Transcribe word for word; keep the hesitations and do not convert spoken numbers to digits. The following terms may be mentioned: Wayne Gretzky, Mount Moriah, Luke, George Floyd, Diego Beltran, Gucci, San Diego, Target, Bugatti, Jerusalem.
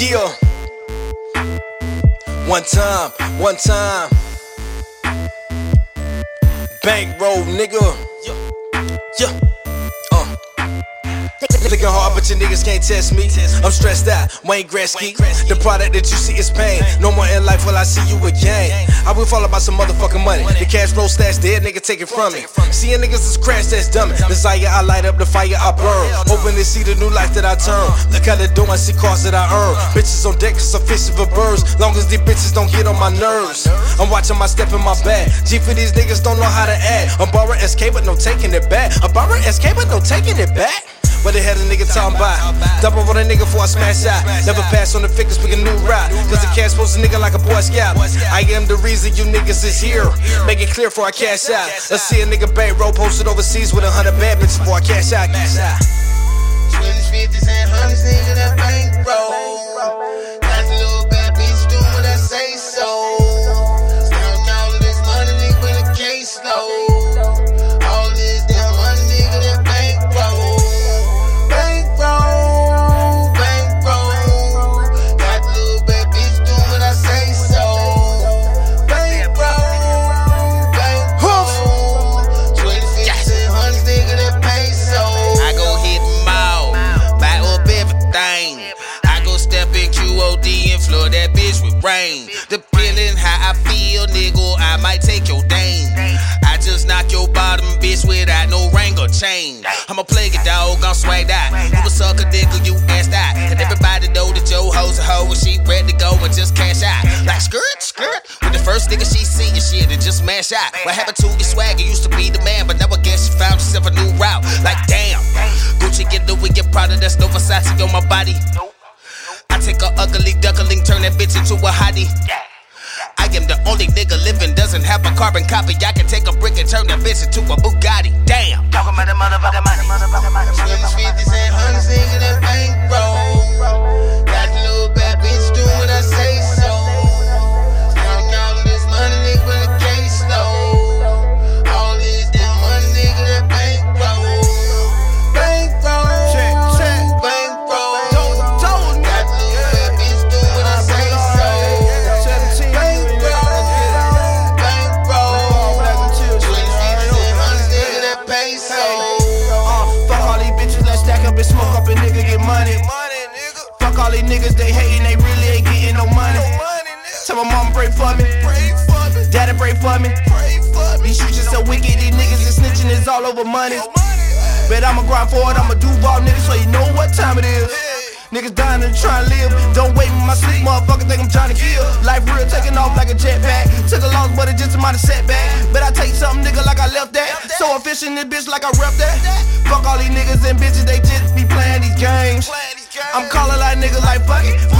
Yeah. One time, one time. Bankroll, nigga. Yeah, yeah. Uh. Looking hard, but your niggas can't test me. I'm stressed out, Wayne Gretzky. The product that you see is pain. No more in life will I see you again. I will fall about some motherfucking money. The cash roll stash dead, nigga, take it from me. Seeing niggas is crash, that's dummy. Desire, I light up the fire, I burn. Hoping to see the new life that I turn. Look how they do, I see cars that I earn. Bitches on deck, cause I'm fishing for birds. Long as these bitches don't get on my nerves. I'm watching my step in my bag. G for these niggas don't know how to act. I'm borrowing S K, but no taking it back. I'm borrowing S K, but no taking it back. Where the hell a nigga talking about? Double on a nigga before I smash out. Never pass on the figures, pick a new route. Cause the cash post a nigga like a boy scout. I am the reason you niggas is here. Make it clear before I cash out. Let's see a nigga bankroll posted overseas with a hundred bad bitches before I cash out. Twenties, fifties, and hundreds, nigga, that bankroll. Got the little bad bitch do what I say so. Start all of this money, nigga, with a case load. Rain. Depending how I feel, nigga, I might take your dame. I just knock your bottom bitch without no ring or chain. I'ma play it, dog, I'm swagged out. You a sucker, nigga, you ass out. And everybody know that your hoe's a hoe and she ready to go and just cash out. Like skirt, skirt. With the first nigga she see your shit and just mash out. What happened to your swag? You used to be the man, but now I guess she found herself a new route. Like damn, Gucci get Louis, get Prada, that's no Versace on my body. I take a ugly duckling, turn that bitch into a hottie. I am the only nigga living, doesn't have a carbon copy. I can take a brick and turn that bitch into a Bugatti. Damn. Talking about the motherfucking money. Twenties, fifties, and hundreds, nigga, that bankroll. Got the little bad bitch do what I say so. Spending all of this money, nigga, with a case load. All this damn money, nigga, that bankroll. Bankroll. Smoke up and nigga get money. money nigga. Fuck all these niggas, they hatin', they really ain't getting no money. No money Tell my mama pray for me. Pray for me. Daddy pray for me. Pray for me. These shooters so wicked, these niggas is snitching, it's all over money. No money. But I'ma grind for it, I'ma do ball nigga, so you know what time it is. Yeah. Niggas dying to try and live. Don't wait in my sleep, motherfucker think I'm trying to kill. Life real, taking off like a jetpack. Took a loss, but it just amount of setback. But I take something, nigga, like I left that. So efficient, this bitch, like I rep that. Fuck all these niggas and bitches, they just be playing these games. I'm calling like niggas like fuck it.